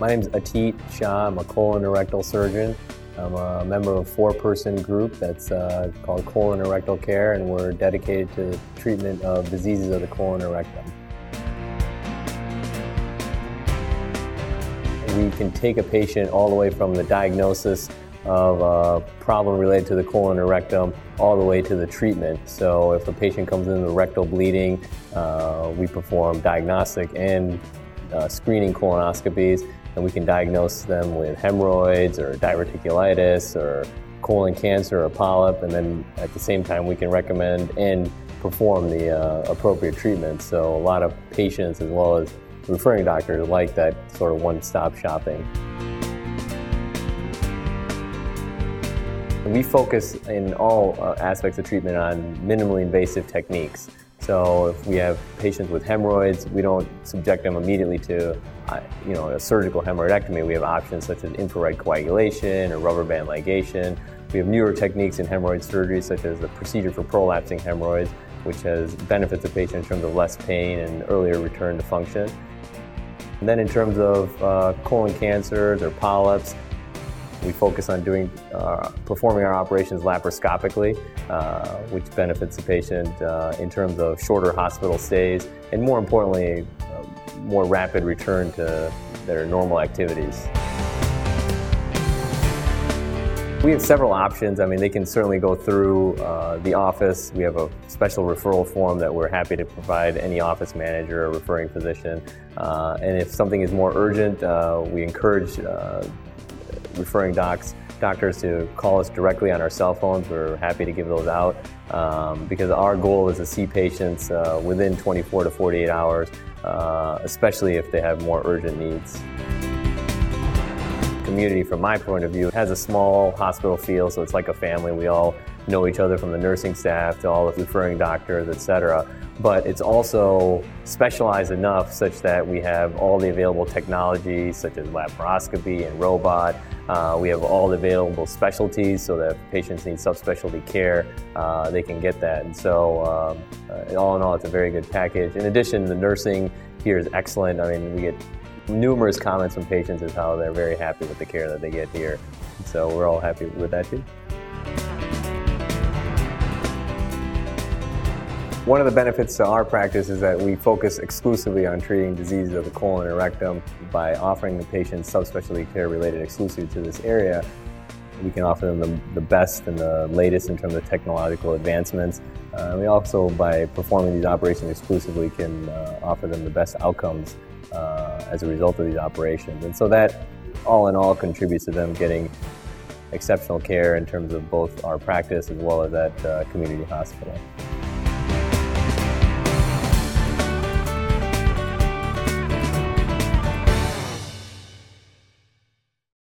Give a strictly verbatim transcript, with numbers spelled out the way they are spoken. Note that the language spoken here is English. My name is Atit Shah. I'm a colon and rectal surgeon. I'm a member of a four-person group that's uh, called Colon and Rectal Care, and we're dedicated to treatment of diseases of the colon and rectum. We can take a patient all the way from the diagnosis of a problem related to the colon or rectum all the way to the treatment. So if a patient comes in with rectal bleeding, uh, we perform diagnostic and uh, screening colonoscopies, and we can diagnose them with hemorrhoids or diverticulitis or colon cancer or polyp, and then at the same time we can recommend and perform the uh, appropriate treatment. So a lot of patients as well as referring doctors like that sort of one-stop shopping. We focus in all uh, aspects of treatment on minimally invasive techniques. So if we have patients with hemorrhoids, we don't subject them immediately to uh, you know, a surgical hemorrhoidectomy. We have options such as infrared coagulation or rubber band ligation. We have newer techniques in hemorrhoid surgery such as the procedure for prolapsing hemorrhoids, which has benefits the patient in terms of less pain and earlier return to function. And then in terms of uh, colon cancers or polyps, we focus on doing, uh, performing our operations laparoscopically, uh, which benefits the patient uh, in terms of shorter hospital stays and, more importantly, uh, more rapid return to their normal activities. We have several options. I mean, they can certainly go through uh, the office. We have a special referral form that we're happy to provide any office manager or referring physician. Uh, and if something is more urgent, uh, we encourage uh, referring docs, doctors to call us directly on our cell phones. We're happy to give those out um, because our goal is to see patients uh, within twenty-four to forty-eight hours, uh, especially if they have more urgent needs. Community, from my point of view, has a small hospital feel, so it's like a family. We all know each other, from the nursing staff to all the referring doctors, et cetera. But it's also specialized enough such that we have all the available technologies such as laparoscopy and robot. Uh, we have all the available specialties so that if patients need subspecialty care, uh, they can get that. And so um, uh, all in all, it's a very good package. In addition, the nursing here is excellent. I mean, we get numerous comments from patients as how they're very happy with the care that they get here. So we're all happy with that too. One of the benefits to our practice is that we focus exclusively on treating diseases of the colon and rectum. By offering the patients subspecialty care related exclusive to this area, we can offer them the, the best and the latest in terms of technological advancements. Uh, we also, by performing these operations exclusively, can uh, offer them the best outcomes uh, as a result of these operations. And so that, all in all, contributes to them getting exceptional care in terms of both our practice as well as that uh, community hospital.